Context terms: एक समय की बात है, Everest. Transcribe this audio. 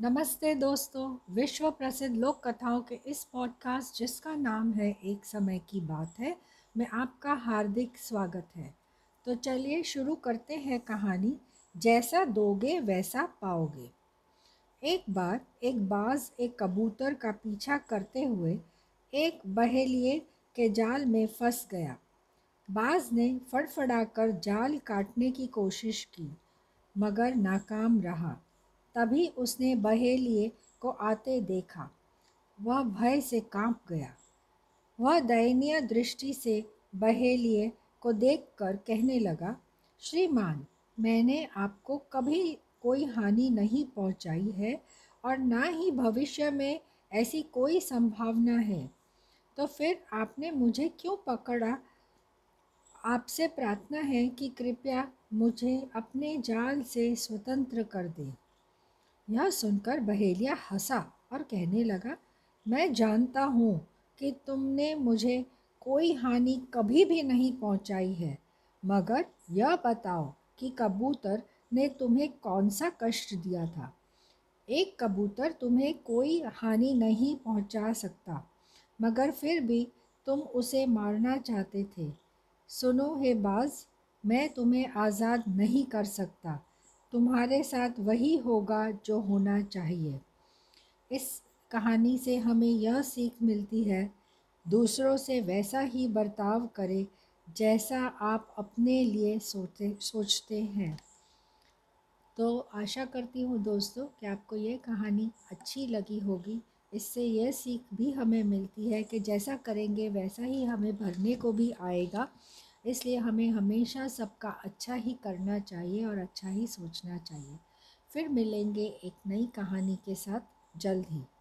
नमस्ते दोस्तों, विश्व प्रसिद्ध लोक कथाओं के इस पॉडकास्ट जिसका नाम है एक समय की बात है में आपका हार्दिक स्वागत है। तो चलिए शुरू करते हैं कहानी जैसा दोगे वैसा पाओगे। एक बार एक बाज एक कबूतर का पीछा करते हुए एक बहेलिए के जाल में फंस गया। बाज ने फड़फड़ाकर जाल काटने की कोशिश की मगर नाकाम रहा। तभी उसने बहेलिए को आते देखा। वह भय से कांप गया। वह दयनीय दृष्टि से बहेलिए को देखकर कहने लगा, श्रीमान, मैंने आपको कभी कोई हानि नहीं पहुंचाई है और ना ही भविष्य में ऐसी कोई संभावना है, तो फिर आपने मुझे क्यों पकड़ा? आपसे प्रार्थना है कि कृपया मुझे अपने जाल से स्वतंत्र कर दें। यह सुनकर बहेलिया हंसा और कहने लगा, मैं जानता हूँ कि तुमने मुझे कोई हानि कभी भी नहीं पहुँचाई है, मगर यह बताओ कि कबूतर ने तुम्हें कौन सा कष्ट दिया था। एक कबूतर तुम्हें कोई हानि नहीं पहुँचा सकता, मगर फिर भी तुम उसे मारना चाहते थे। सुनो हे बाज, मैं तुम्हें आज़ाद नहीं कर सकता। तुम्हारे साथ वही होगा जो होना चाहिए। इस कहानी से हमें यह सीख मिलती है, दूसरों से वैसा ही बर्ताव करें जैसा आप अपने लिए सोचते हैं। तो आशा करती हूँ दोस्तों कि आपको ये कहानी अच्छी लगी होगी। इससे यह सीख भी हमें मिलती है कि जैसा करेंगे वैसा ही हमें भरने को भी आएगा। इसलिए हमें हमेशा सबका अच्छा ही करना चाहिए और अच्छा ही सोचना चाहिए। फिर मिलेंगे एक नई कहानी के साथ जल्द ही।